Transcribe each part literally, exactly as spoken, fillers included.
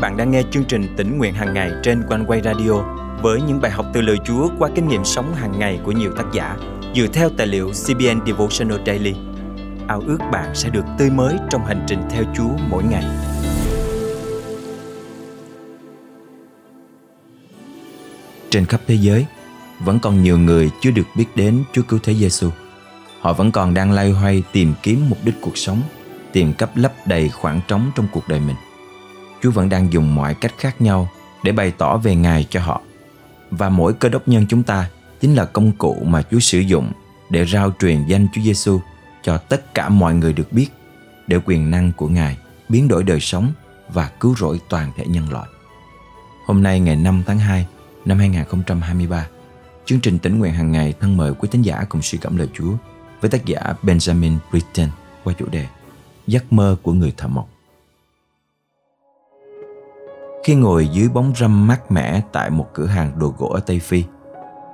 bạn đang nghe chương trình Tỉnh Nguyện Hàng Ngày trên One Way Radio với những bài học từ lời Chúa qua kinh nghiệm sống hàng ngày của nhiều tác giả dựa theo tài liệu xê bê en Devotional Daily. Ao ước bạn sẽ được tươi mới trong hành trình theo Chúa mỗi ngày. Trên khắp thế giới, vẫn còn nhiều người chưa được biết đến Chúa Cứu Thế Giê-xu. Họ vẫn còn đang loay hoay tìm kiếm mục đích cuộc sống, tìm cách lấp đầy khoảng trống trong cuộc đời mình. Chúa vẫn đang dùng mọi cách khác nhau để bày tỏ về Ngài cho họ. Và mỗi cơ đốc nhân chúng ta chính là công cụ mà Chúa sử dụng để rao truyền danh Chúa Giê-xu cho tất cả mọi người được biết, để quyền năng của Ngài biến đổi đời sống và cứu rỗi toàn thể nhân loại. Hôm nay ngày năm tháng hai năm hai nghìn không trăm hai mươi ba, chương trình Tỉnh Nguyện Hàng Ngày thân mời quý thính giả cùng suy cảm lời Chúa với tác giả Benjamin Britten qua chủ đề Giấc mơ của người thợ mộc. Khi ngồi dưới bóng râm mát mẻ tại một cửa hàng đồ gỗ ở Tây Phi,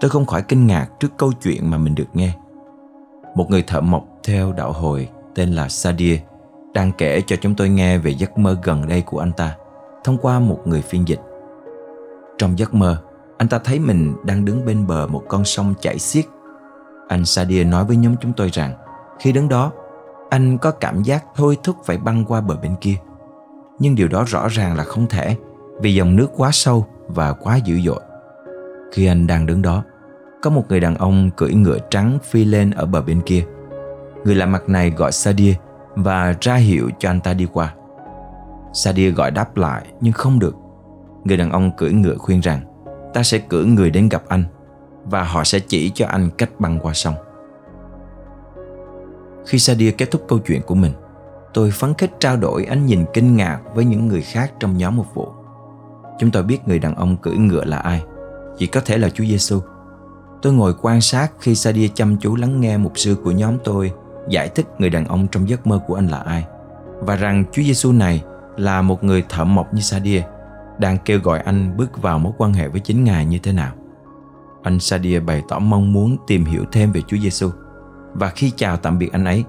tôi không khỏi kinh ngạc trước câu chuyện mà mình được nghe. Một người thợ mộc theo đạo Hồi tên là Sadia đang kể cho chúng tôi nghe về giấc mơ gần đây của anh ta thông qua một người phiên dịch. Trong giấc mơ, anh ta thấy mình đang đứng bên bờ một con sông chảy xiết. Anh Sadia nói với nhóm chúng tôi rằng khi đứng đó, anh có cảm giác thôi thúc phải băng qua bờ bên kia. Nhưng điều đó rõ ràng là không thể vì dòng nước quá sâu và quá dữ dội. Khi anh đang đứng đó, có một người đàn ông cưỡi ngựa trắng phi lên ở bờ bên kia. Người lạ mặt này gọi Sadia và ra hiệu cho anh ta đi qua. Sadia gọi đáp lại nhưng không được. Người đàn ông cưỡi ngựa khuyên rằng ta sẽ cử người đến gặp anh và họ sẽ chỉ cho anh cách băng qua sông. Khi Sadia kết thúc câu chuyện của mình, tôi phấn khích trao đổi ánh nhìn kinh ngạc với những người khác trong nhóm một vụ. Chúng tôi biết người đàn ông cưỡi ngựa là ai, chỉ có thể là Chúa Giê-xu. Tôi ngồi quan sát khi Sadia chăm chú lắng nghe mục sư của nhóm tôi giải thích người đàn ông trong giấc mơ của anh là ai, và rằng Chúa Giê-xu này là một người thợ mộc như Sadia đang kêu gọi anh bước vào mối quan hệ với chính Ngài như thế nào. Anh Sadia bày tỏ mong muốn tìm hiểu thêm về Chúa Giê-xu, và khi chào tạm biệt anh ấy,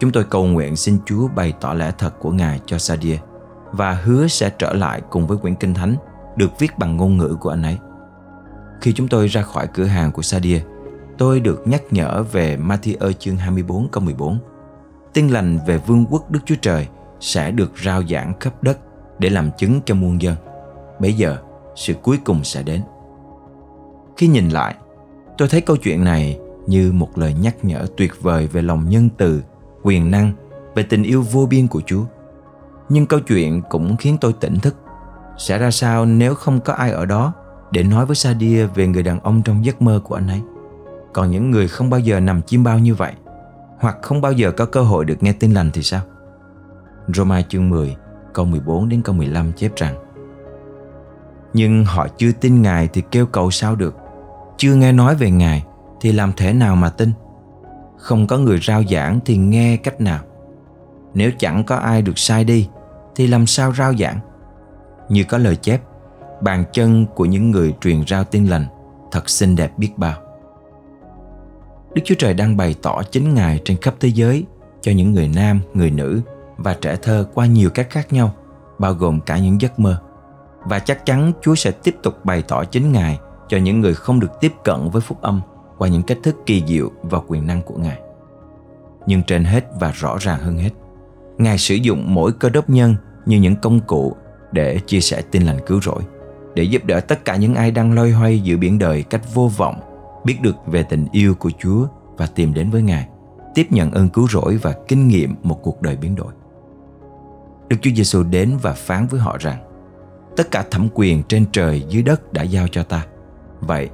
chúng tôi cầu nguyện xin Chúa bày tỏ lẽ thật của Ngài cho Sadia và hứa sẽ trở lại cùng với quyển Kinh Thánh được viết bằng ngôn ngữ của anh ấy. Khi chúng tôi ra khỏi cửa hàng của Sadia, tôi được nhắc nhở về Matthew chương hai mươi bốn câu mười bốn. Tin lành về vương quốc Đức Chúa Trời sẽ được rao giảng khắp đất để làm chứng cho muôn dân. Bây giờ, sự cuối cùng sẽ đến. Khi nhìn lại, tôi thấy câu chuyện này như một lời nhắc nhở tuyệt vời về lòng nhân từ, quyền năng, về tình yêu vô biên của Chúa. Nhưng câu chuyện cũng khiến tôi tỉnh thức. Sẽ ra sao nếu không có ai ở đó để nói với Sadia về người đàn ông trong giấc mơ của anh ấy? Còn những người không bao giờ nằm chiêm bao như vậy, hoặc không bao giờ có cơ hội được nghe tin lành thì sao? Roma chương mười, câu mười bốn đến câu mười lăm chép rằng: nhưng họ chưa tin Ngài thì kêu cầu sao được? Chưa nghe nói về Ngài thì làm thế nào mà tin? Không có người rao giảng thì nghe cách nào? Nếu chẳng có ai được sai đi thì làm sao rao giảng? Như có lời chép, bàn chân của những người truyền rao tin lành thật xinh đẹp biết bao. Đức Chúa Trời đang bày tỏ chính Ngài trên khắp thế giới cho những người nam, người nữ và trẻ thơ qua nhiều cách khác nhau, bao gồm cả những giấc mơ. Và chắc chắn Chúa sẽ tiếp tục bày tỏ chính Ngài cho những người không được tiếp cận với phúc âm qua những cách thức kỳ diệu và quyền năng của Ngài. Nhưng trên hết và rõ ràng hơn hết, Ngài sử dụng mỗi cơ đốc nhân như những công cụ để chia sẻ tin lành cứu rỗi, để giúp đỡ tất cả những ai đang loay hoay giữa biển đời cách vô vọng, biết được về tình yêu của Chúa và tìm đến với Ngài, tiếp nhận ơn cứu rỗi và kinh nghiệm một cuộc đời biến đổi. Đức Chúa Giê-xu đến và phán với họ rằng: tất cả thẩm quyền trên trời dưới đất đã giao cho ta. Vậy,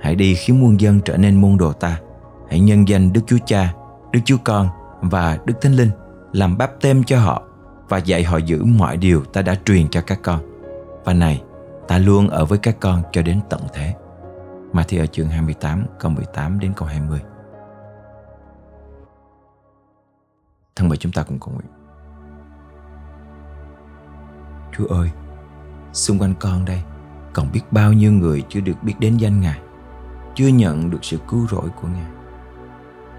hãy đi khiến muôn dân trở nên môn đồ ta. Hãy nhân danh Đức Chúa Cha, Đức Chúa Con và Đức Thánh Linh làm báp têm cho họ và dạy họ giữ mọi điều ta đã truyền cho các con. Và này, ta luôn ở với các con cho đến tận thế. Matthew chương hai mươi tám câu mười tám đến câu hai mươi. Thân mời chúng ta cùng cầu nguyện. Chúa ơi, xung quanh con đây còn biết bao nhiêu người chưa được biết đến danh Ngài, chưa nhận được sự cứu rỗi của Ngài.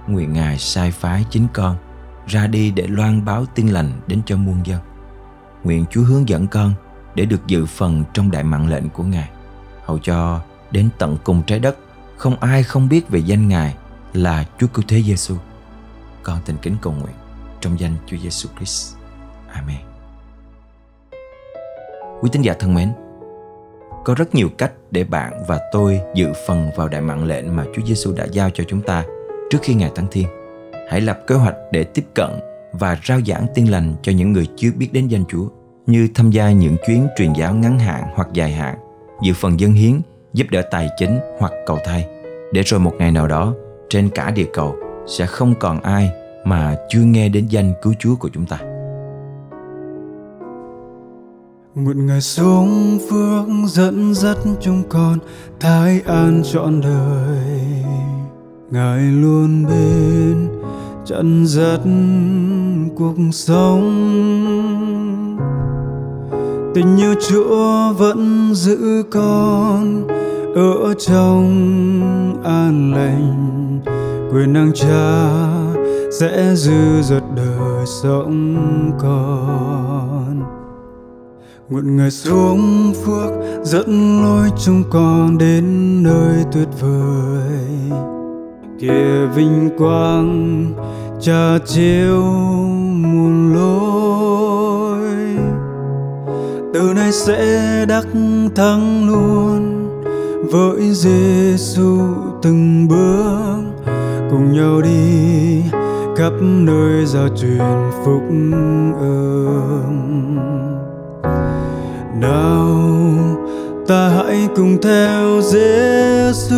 Nguyện Ngài sai phái chính con ra đi để loan báo tin lành đến cho muôn dân. Nguyện Chúa hướng dẫn con để được dự phần trong đại mạng lệnh của Ngài, hầu cho đến tận cùng trái đất không ai không biết về danh Ngài là Chúa Cứu Thế Giêsu. Con thành kính cầu nguyện trong danh Chúa Giêsu Christ. Amen. Quý tín giả thân mến, có rất nhiều cách để bạn và tôi dự phần vào đại mạng lệnh mà Chúa Giêsu đã giao cho chúng ta trước khi Ngài Thăng Thiên. Hãy lập kế hoạch để tiếp cận và rao giảng tin lành cho những người chưa biết đến danh Chúa, như tham gia những chuyến truyền giáo ngắn hạn hoặc dài hạn, dự phần dâng hiến, giúp đỡ tài chính hoặc cầu thay, để rồi một ngày nào đó trên cả địa cầu sẽ không còn ai mà chưa nghe đến danh cứu Chúa của chúng ta. Nguyện Ngài xuống phước dẫn dắt chúng con thái an trọn đời, Ngài luôn bên dẫn dắt cuộc sống. Tình yêu Chúa vẫn giữ con ở trong an lành, quyền năng Cha sẽ dư dật đời sống con. Nguyện Ngài xuống phước dẫn lối chúng con đến nơi tuyệt vời, kìa vinh quang Cha chiếu muôn lối. Từ nay sẽ đắc thắng luôn với Giêsu từng bước, cùng nhau đi khắp nơi rao truyền phúc ơn. Nào ta hãy cùng theo Giêsu,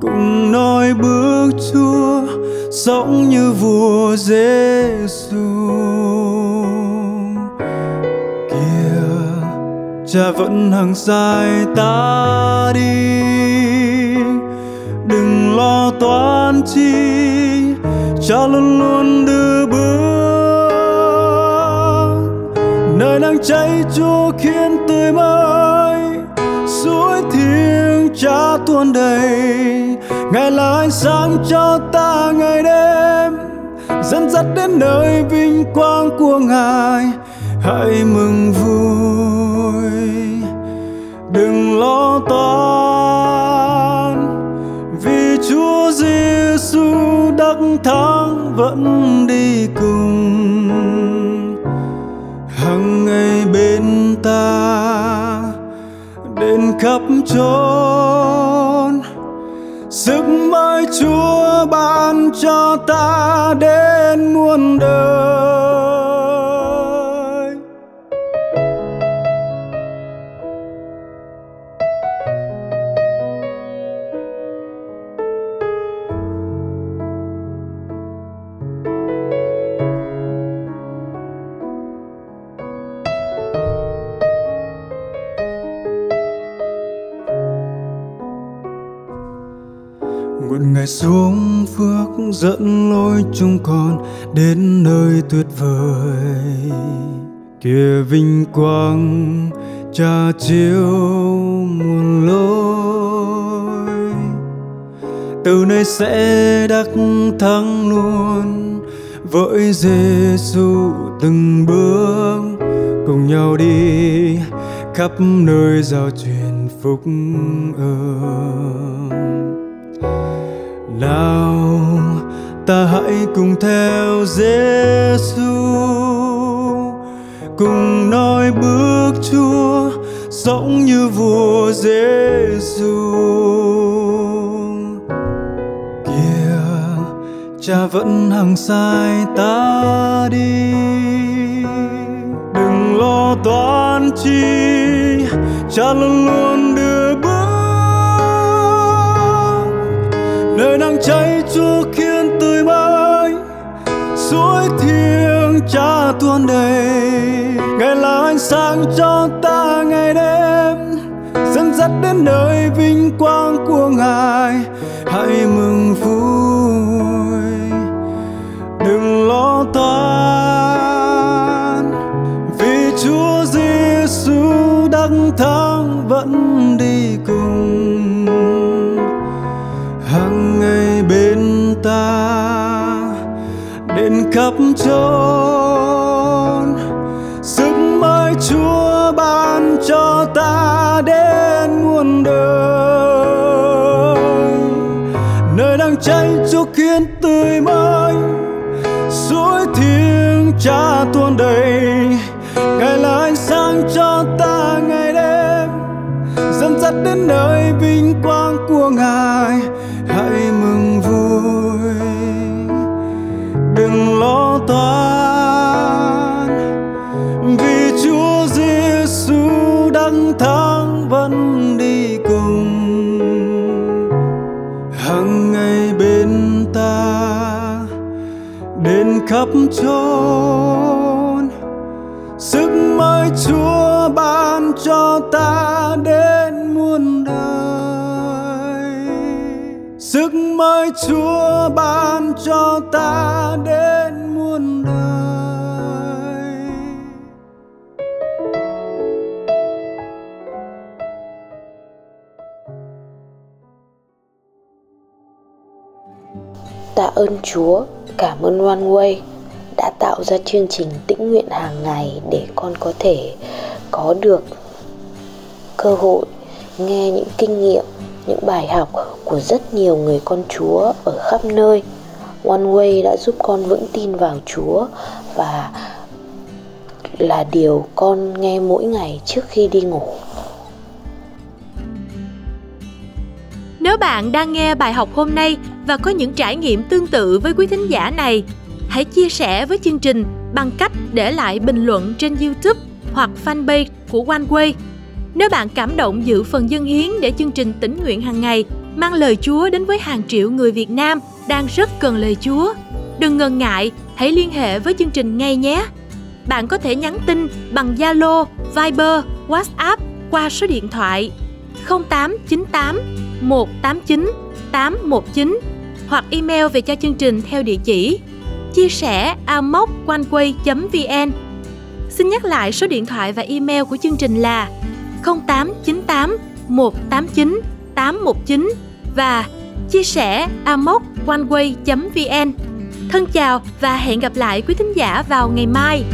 cùng nói bước Chúa, sống như vua Giêsu. Kìa Cha vẫn hằng sai ta đi, đừng lo toan chi, Cha luôn luôn đưa bước. Nơi nắng cháy Chúa khiến tươi mới, suối thiêng Cha tuôn đầy, Ngài là ánh sáng cho ta ngày đêm, dẫn dắt đến nơi vinh quang của Ngài. Hãy mừng vui, đừng lo toan, vì Chúa Giêsu đắc thắng vẫn đi cùng, hằng ngày bên ta đến khắp chốn. Sức mới Chúa ban cho ta đến muôn đời. Nguyện Ngài xuống phước dẫn lối chúng con đến nơi tuyệt vời, kìa vinh quang Cha chiếu muôn lối. Từ nay sẽ đắc thắng luôn với Giêsu từng bước, cùng nhau đi khắp nơi rao truyền phúc ơn. Nào ta hãy cùng theo Giêsu, cùng nói bước Chúa, sống như vua Giêsu. Kìa Cha vẫn hằng sai ta đi, đừng lo toan chi, Cha luôn luôn đưa bước. Nơi nắng cháy Chúa khiến tươi mới, suối thiêng Cha tuôn đầy, Ngài là ánh sáng cho ta ngày đêm, dẫn dắt đến nơi vinh quang của Ngài. Hãy mừng vui, đừng lo toan, vì Chúa Giêsu đắc thắng vẫn đi cùng, hằng ngày bên ta đến khắp chốn. Sức mới trong đời, nơi đang cháy cho khiến tươi mới, suối thiêng cha tuôn đầy. Ngài là ánh sáng cho ta ngày đêm, dẫn dắt đến nơi vinh quang của Ngài. Hãy mừng vui, đừng lo toan, vì Chúa Giêsu đăng thang vẫn đi cùng, hằng ngày bên ta đến khắp chốn. Sức mới Chúa ban cho ta đến muôn đời, sức mới Chúa ban cho ta đến muôn đời. Tạ ơn Chúa, cảm ơn One Way đã tạo ra chương trình tĩnh nguyện hàng ngày để con có thể có được cơ hội nghe những kinh nghiệm, những bài học của rất nhiều người con Chúa ở khắp nơi. One Way đã giúp con vững tin vào Chúa và là điều con nghe mỗi ngày trước khi đi ngủ. Nếu bạn đang nghe bài học hôm nay và có những trải nghiệm tương tự với quý thính giả này, hãy chia sẻ với chương trình bằng cách để lại bình luận trên YouTube hoặc fanpage của One Way. Nếu bạn cảm động dự phần dâng hiến để chương trình tĩnh nguyện hàng ngày mang lời Chúa đến với hàng triệu người Việt Nam đang rất cần lời Chúa, đừng ngần ngại, hãy liên hệ với chương trình ngay nhé. Bạn có thể nhắn tin bằng Zalo, Viber, WhatsApp qua số điện thoại không tám chín tám một tám chín tám một chín hoặc email về cho chương trình theo địa chỉ chia sẻ a m o c one way chấm v n. Xin nhắc lại số điện thoại và email của chương trình là không tám chín tám một tám chín tám một chín và chia sẻ a m o c one way chấm v n. Thân chào và hẹn gặp lại quý thính giả vào ngày mai.